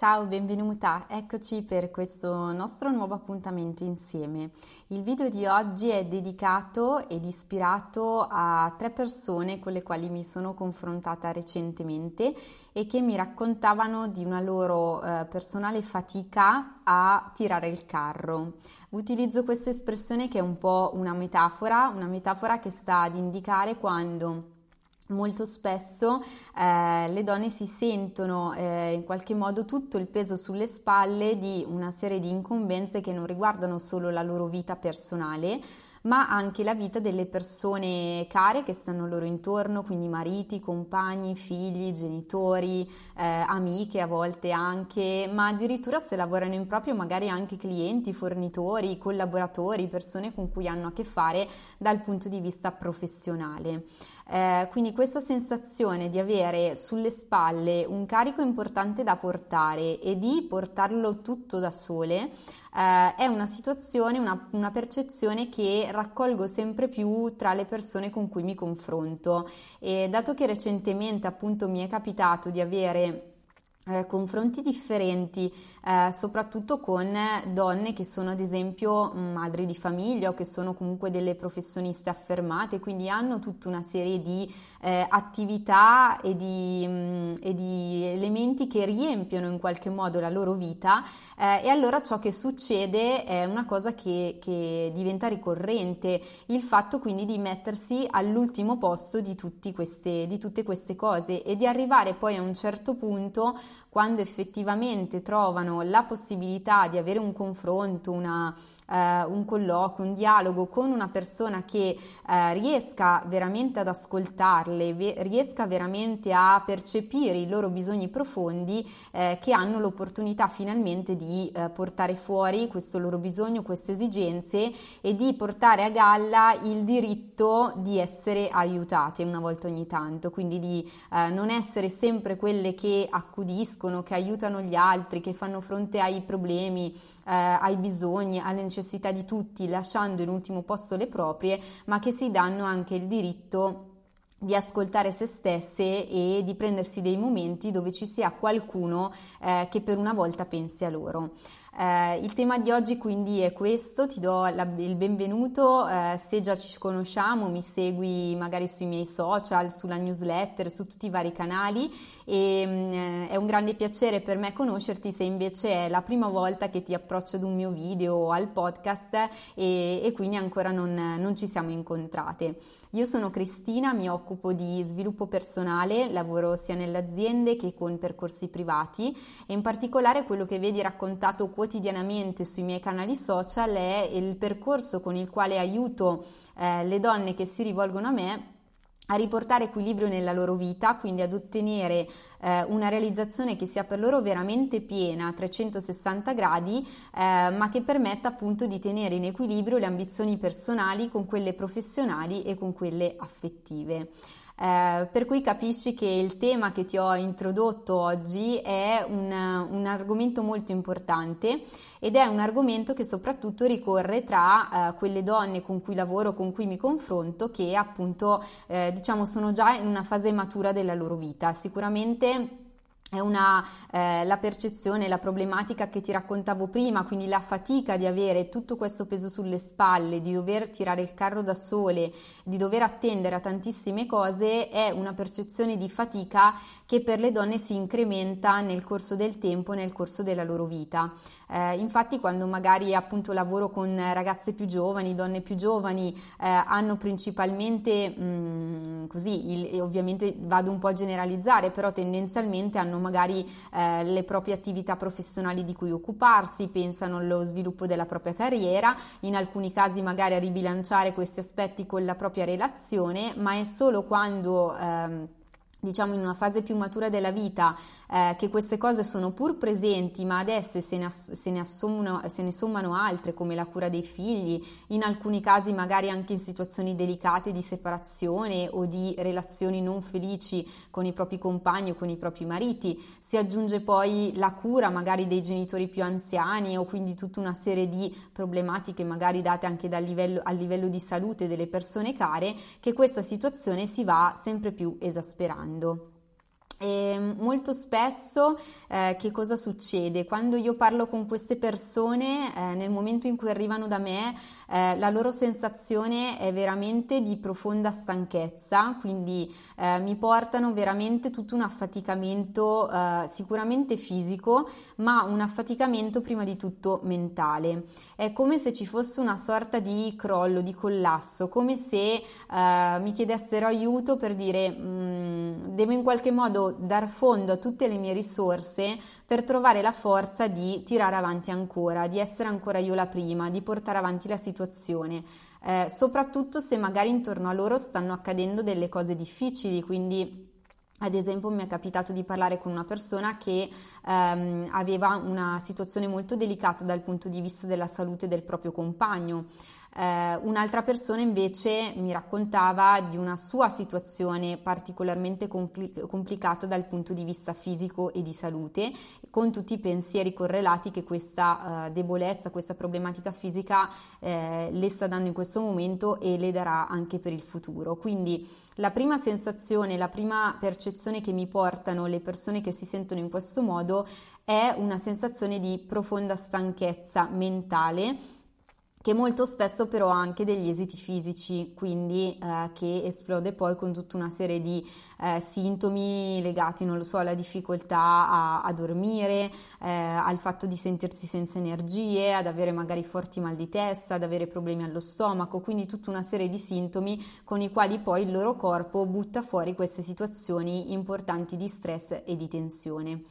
Ciao, benvenuta, eccoci per questo nostro nuovo appuntamento insieme. Il video di oggi è dedicato ed ispirato a 3 persone con le quali mi sono confrontata recentemente e che mi raccontavano di una loro personale fatica a tirare il carro. Utilizzo questa espressione che è un po' una metafora che sta ad indicare quando molto spesso le donne si sentono in qualche modo tutto il peso sulle spalle di una serie di incombenze che non riguardano solo la loro vita personale, ma anche la vita delle persone care che stanno loro intorno, quindi mariti, compagni, figli, genitori, amiche a volte anche, ma addirittura se lavorano in proprio magari anche clienti, fornitori, collaboratori, persone con cui hanno a che fare dal punto di vista professionale. Quindi questa sensazione di avere sulle spalle un carico importante da portare e di portarlo tutto da sole è una situazione, una percezione che raccolgo sempre più tra le persone con cui mi confronto, e dato che recentemente appunto mi è capitato di avere confronti differenti soprattutto con donne che sono ad esempio madri di famiglia o che sono comunque delle professioniste affermate, quindi hanno tutta una serie di attività e di elementi che riempiono in qualche modo la loro vita, e allora ciò che succede è una cosa che diventa ricorrente, il fatto quindi di mettersi all'ultimo posto di tutte queste cose e di arrivare poi a un certo punto, quando effettivamente trovano la possibilità di avere un confronto, un colloquio, un dialogo con una persona che riesca veramente ad ascoltarle, riesca veramente a percepire i loro bisogni profondi, che hanno l'opportunità finalmente di portare fuori questo loro bisogno, queste esigenze, e di portare a galla il diritto di essere aiutate una volta ogni tanto, quindi di non essere sempre quelle che accudiscono, che aiutano gli altri, che fanno fronte ai problemi, ai bisogni, alle necessità di tutti, lasciando in ultimo posto le proprie, ma che si danno anche il diritto di ascoltare se stesse e di prendersi dei momenti dove ci sia qualcuno che per una volta pensi a loro. Il tema di oggi quindi è questo. Ti do il benvenuto, se già ci conosciamo mi segui magari sui miei social, sulla newsletter, su tutti i vari canali, e è un grande piacere per me conoscerti. Se invece è la prima volta che ti approccio ad un mio video o al podcast e quindi ancora non ci siamo incontrate, io sono Cristina, mi occupo di sviluppo personale, lavoro sia nelle aziende che con percorsi privati, e in particolare quello che vedi raccontato quotidianamente sui miei canali social è il percorso con il quale aiuto le donne che si rivolgono a me a riportare equilibrio nella loro vita, quindi ad ottenere una realizzazione che sia per loro veramente piena a 360 gradi, ma che permetta appunto di tenere in equilibrio le ambizioni personali con quelle professionali e con quelle affettive. Per cui capisci che il tema che ti ho introdotto oggi è un argomento molto importante, ed è un argomento che soprattutto ricorre tra quelle donne con cui lavoro, con cui mi confronto, che appunto diciamo sono già in una fase matura della loro vita. Sicuramente è la percezione, la problematica che ti raccontavo prima, quindi la fatica di avere tutto questo peso sulle spalle, di dover tirare il carro da sole, di dover attendere a tantissime cose, è una percezione di fatica che per le donne si incrementa nel corso del tempo, nel corso della loro vita. Infatti quando magari appunto lavoro con ragazze più giovani, donne più giovani, hanno principalmente, ovviamente vado un po' a generalizzare, però tendenzialmente hanno magari le proprie attività professionali di cui occuparsi, pensano allo sviluppo della propria carriera, in alcuni casi magari a ribilanciare questi aspetti con la propria relazione, ma è solo quando diciamo in una fase più matura della vita che queste cose sono pur presenti, ma adesso se ne sommano altre, come la cura dei figli, in alcuni casi magari anche in situazioni delicate di separazione o di relazioni non felici con i propri compagni o con i propri mariti, si aggiunge poi la cura magari dei genitori più anziani, o quindi tutta una serie di problematiche magari date anche a livello di salute delle persone care, che questa situazione si va sempre più esasperando. Molto spesso che cosa succede? Quando io parlo con queste persone, nel momento in cui arrivano da me, la loro sensazione è veramente di profonda stanchezza, quindi mi portano veramente tutto un affaticamento sicuramente fisico, ma un affaticamento prima di tutto mentale. È come se ci fosse una sorta di crollo, di collasso, come se mi chiedessero aiuto per dire devo in qualche modo dar fondo a tutte le mie risorse per trovare la forza di tirare avanti ancora, di essere ancora io la prima, di portare avanti la situazione. Soprattutto se magari intorno a loro stanno accadendo delle cose difficili, quindi ad esempio mi è capitato di parlare con una persona che aveva una situazione molto delicata dal punto di vista della salute del proprio compagno. Un'altra persona invece mi raccontava di una sua situazione particolarmente complicata dal punto di vista fisico e di salute, con tutti i pensieri correlati che questa debolezza, questa problematica fisica le sta dando in questo momento e le darà anche per il futuro. Quindi la prima sensazione, la prima percezione che mi portano le persone che si sentono in questo modo è una sensazione di profonda stanchezza mentale, che molto spesso però ha anche degli esiti fisici, quindi che esplode poi con tutta una serie di sintomi legati, non lo so, alla difficoltà a dormire, al fatto di sentirsi senza energie, ad avere magari forti mal di testa, ad avere problemi allo stomaco, quindi tutta una serie di sintomi con i quali poi il loro corpo butta fuori queste situazioni importanti di stress e di tensione.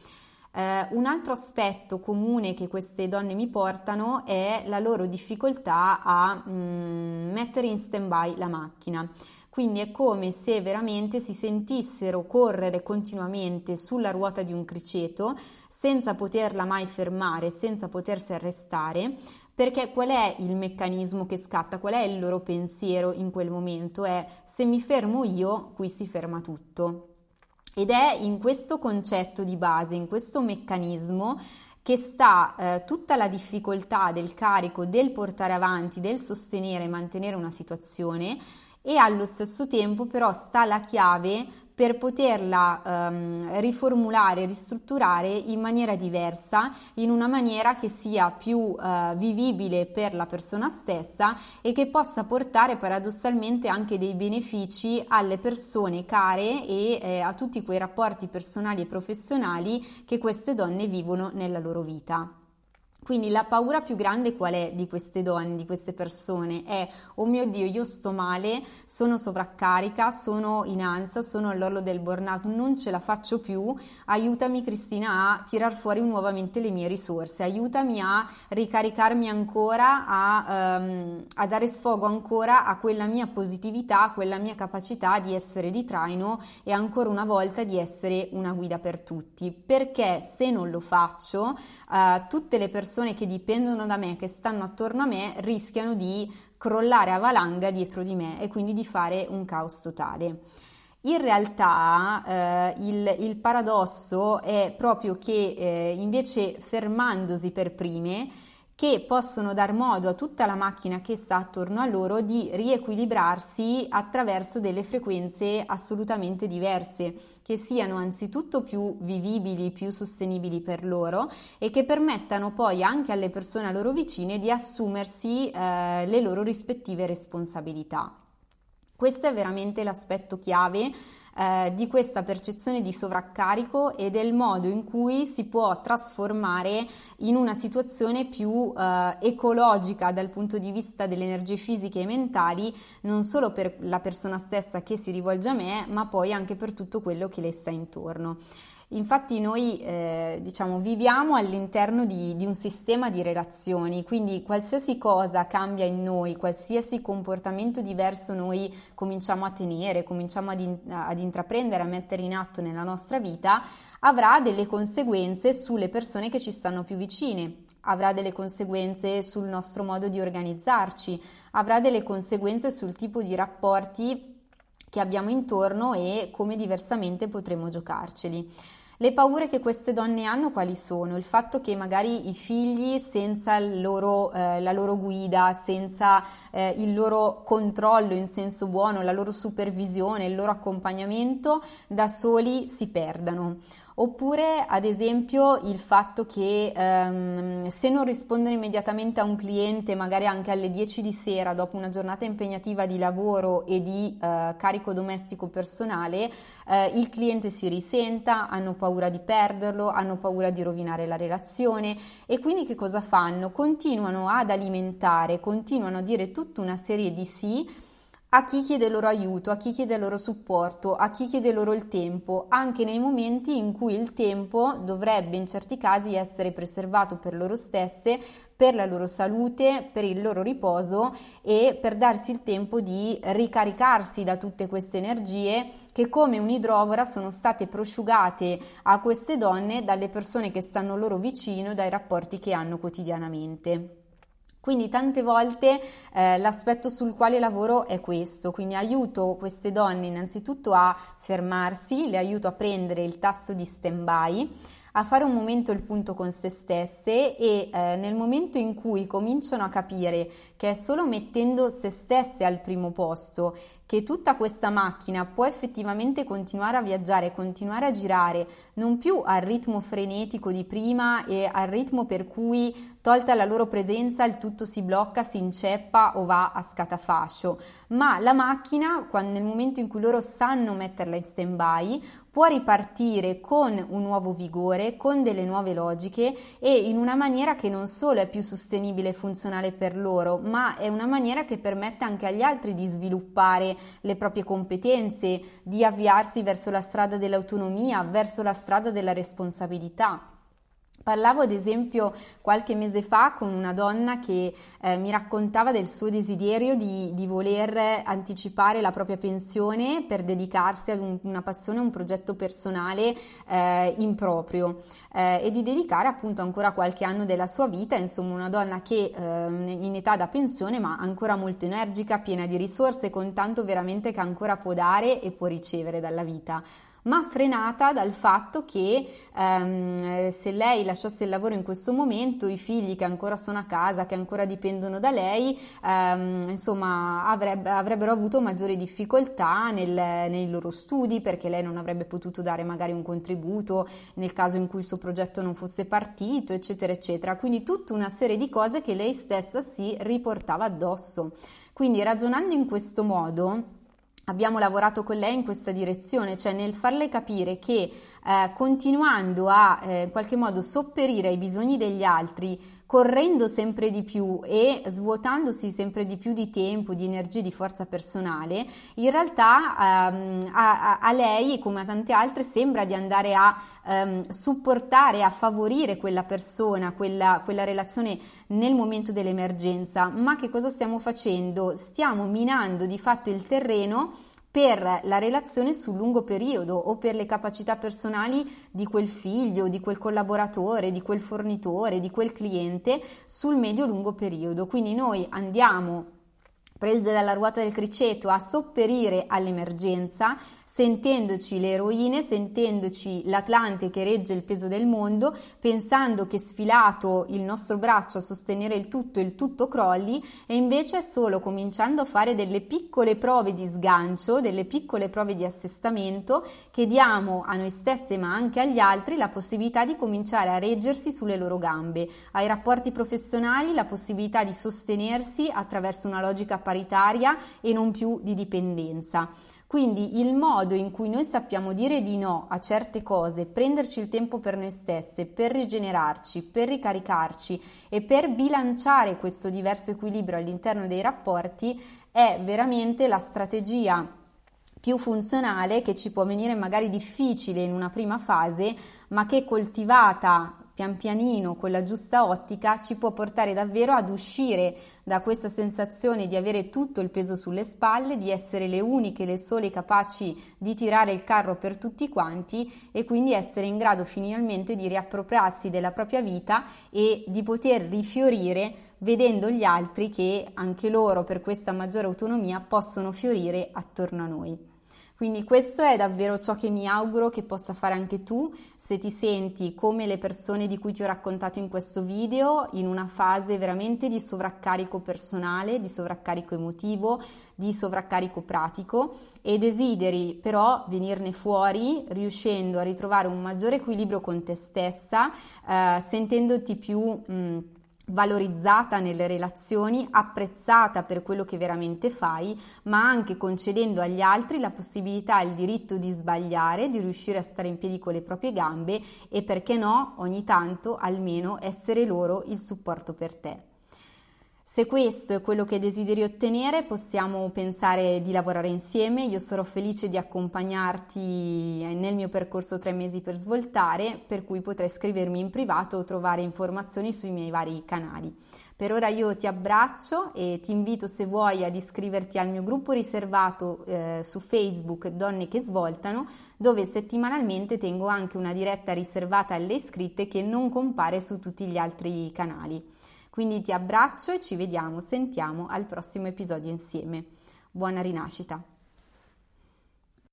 Un altro aspetto comune che queste donne mi portano è la loro difficoltà a mettere in stand-by la macchina. Quindi è come se veramente si sentissero correre continuamente sulla ruota di un criceto senza poterla mai fermare, senza potersi arrestare. Perché qual è il meccanismo che scatta? Qual è il loro pensiero in quel momento? È: se mi fermo io, qui si ferma tutto. Ed è in questo concetto di base, in questo meccanismo, che sta tutta la difficoltà del carico, del portare avanti, del sostenere e mantenere una situazione, e allo stesso tempo però sta la chiave per poterla riformulare, ristrutturare in maniera diversa, in una maniera che sia più vivibile per la persona stessa e che possa portare paradossalmente anche dei benefici alle persone care e a tutti quei rapporti personali e professionali che queste donne vivono nella loro vita. Quindi la paura più grande qual è di queste donne, di queste persone? È: oh mio Dio, io sto male, sono sovraccarica, sono in ansia, sono all'orlo del burnout, non ce la faccio più, aiutami Cristina a tirar fuori nuovamente le mie risorse, aiutami a ricaricarmi ancora, a dare sfogo ancora a quella mia positività, a quella mia capacità di essere di traino e ancora una volta di essere una guida per tutti. Perché se non lo faccio, tutte le persone che dipendono da me, che stanno attorno a me, rischiano di crollare a valanga dietro di me e quindi di fare un caos totale. In realtà il paradosso è proprio che invece fermandosi per prime, che possono dar modo a tutta la macchina che sta attorno a loro di riequilibrarsi attraverso delle frequenze assolutamente diverse, che siano anzitutto più vivibili, più sostenibili per loro e che permettano poi anche alle persone a loro vicine di assumersi le loro rispettive responsabilità. Questo è veramente l'aspetto chiave di questa percezione di sovraccarico e del modo in cui si può trasformare in una situazione più ecologica dal punto di vista delle energie fisiche e mentali, non solo per la persona stessa che si rivolge a me, ma poi anche per tutto quello che le sta intorno. Infatti noi viviamo all'interno di un sistema di relazioni, quindi qualsiasi cosa cambia in noi, qualsiasi comportamento diverso noi cominciamo a tenere, cominciamo ad intraprendere, a mettere in atto nella nostra vita, avrà delle conseguenze sulle persone che ci stanno più vicine, avrà delle conseguenze sul nostro modo di organizzarci, avrà delle conseguenze sul tipo di rapporti che abbiamo intorno e come diversamente potremo giocarceli. Le paure che queste donne hanno quali sono? Il fatto che magari i figli senza la loro guida, senza il loro controllo in senso buono, la loro supervisione, il loro accompagnamento, da soli si perdano. Oppure ad esempio il fatto che se non rispondono immediatamente a un cliente, magari anche alle 10 di sera dopo una giornata impegnativa di lavoro e di carico domestico personale, il cliente si risenta, hanno paura di perderlo, hanno paura di rovinare la relazione e quindi che cosa fanno? Continuano ad alimentare, continuano a dire tutta una serie di sì a chi chiede loro aiuto, a chi chiede loro supporto, a chi chiede loro il tempo, anche nei momenti in cui il tempo dovrebbe in certi casi essere preservato per loro stesse, per la loro salute, per il loro riposo e per darsi il tempo di ricaricarsi da tutte queste energie che come un'idrovora sono state prosciugate a queste donne dalle persone che stanno loro vicino, dai rapporti che hanno quotidianamente. Quindi tante volte l'aspetto sul quale lavoro è questo, quindi aiuto queste donne innanzitutto a fermarsi, le aiuto a prendere il tasto di stand-by, a fare un momento il punto con se stesse e nel momento in cui cominciano a capire che è solo mettendo se stesse al primo posto che tutta questa macchina può effettivamente continuare a viaggiare, continuare a girare, non più al ritmo frenetico di prima e al ritmo per cui tolta la loro presenza il tutto si blocca, si inceppa o va a scatafascio, ma la macchina nel momento in cui loro sanno metterla in stand-by può ripartire con un nuovo vigore, con delle nuove logiche e in una maniera che non solo è più sostenibile e funzionale per loro, ma è una maniera che permette anche agli altri di sviluppare le proprie competenze, di avviarsi verso la strada dell'autonomia, verso la strada della responsabilità. Parlavo ad esempio qualche mese fa con una donna che mi raccontava del suo desiderio di voler anticipare la propria pensione per dedicarsi ad una passione, un progetto personale improprio e di dedicare appunto ancora qualche anno della sua vita, insomma una donna che in età da pensione ma ancora molto energica, piena di risorse, con tanto veramente che ancora può dare e può ricevere dalla vita. Ma frenata dal fatto che se lei lasciasse il lavoro in questo momento, i figli che ancora sono a casa, che ancora dipendono da lei, insomma avrebbero avuto maggiori difficoltà nei loro studi, perché lei non avrebbe potuto dare magari un contributo nel caso in cui il suo progetto non fosse partito, eccetera eccetera. Quindi tutta una serie di cose che lei stessa si riportava addosso. Quindi ragionando in questo modo abbiamo lavorato con lei in questa direzione, cioè nel farle capire che continuando a in qualche modo sopperire ai bisogni degli altri, correndo sempre di più e svuotandosi sempre di più di tempo, di energie, di forza personale, in realtà a lei, come a tante altre, sembra di andare a supportare, a favorire quella persona, quella relazione nel momento dell'emergenza. Ma che cosa stiamo facendo? Stiamo minando di fatto il terreno per la relazione sul lungo periodo o per le capacità personali di quel figlio, di quel collaboratore, di quel fornitore, di quel cliente sul medio-lungo periodo. Quindi noi andiamo, prese dalla ruota del criceto, a sopperire all'emergenza, sentendoci le eroine, sentendoci l'Atlante che regge il peso del mondo, pensando che sfilato il nostro braccio a sostenere il tutto crolli, e invece solo cominciando a fare delle piccole prove di sgancio, delle piccole prove di assestamento, che diamo a noi stesse ma anche agli altri la possibilità di cominciare a reggersi sulle loro gambe, ai rapporti professionali la possibilità di sostenersi attraverso una logica paritaria e non più di dipendenza. Quindi il modo in cui noi sappiamo dire di no a certe cose, prenderci il tempo per noi stesse, per rigenerarci, per ricaricarci e per bilanciare questo diverso equilibrio all'interno dei rapporti è veramente la strategia più funzionale, che ci può venire magari difficile in una prima fase, ma che coltivata pian pianino con la giusta ottica ci può portare davvero ad uscire da questa sensazione di avere tutto il peso sulle spalle, di essere le uniche, le sole capaci di tirare il carro per tutti quanti e quindi essere in grado finalmente di riappropriarsi della propria vita e di poter rifiorire vedendo gli altri che anche loro per questa maggiore autonomia possono fiorire attorno a noi. Quindi questo è davvero ciò che mi auguro che possa fare anche tu se ti senti come le persone di cui ti ho raccontato in questo video, in una fase veramente di sovraccarico personale, di sovraccarico emotivo, di sovraccarico pratico, e desideri però venirne fuori riuscendo a ritrovare un maggiore equilibrio con te stessa, sentendoti più valorizzata nelle relazioni, apprezzata per quello che veramente fai, ma anche concedendo agli altri la possibilità e il diritto di sbagliare, di riuscire a stare in piedi con le proprie gambe e, perché no, ogni tanto almeno essere loro il supporto per te. Se questo è quello che desideri ottenere, possiamo pensare di lavorare insieme. Io sarò felice di accompagnarti nel mio percorso 3 mesi per svoltare, per cui potrai scrivermi in privato o trovare informazioni sui miei vari canali. Per ora io ti abbraccio e ti invito, se vuoi, ad iscriverti al mio gruppo riservato su Facebook, Donne che Svoltano, dove settimanalmente tengo anche una diretta riservata alle iscritte che non compare su tutti gli altri canali. Quindi ti abbraccio e ci vediamo, sentiamo al prossimo episodio insieme. Buona rinascita!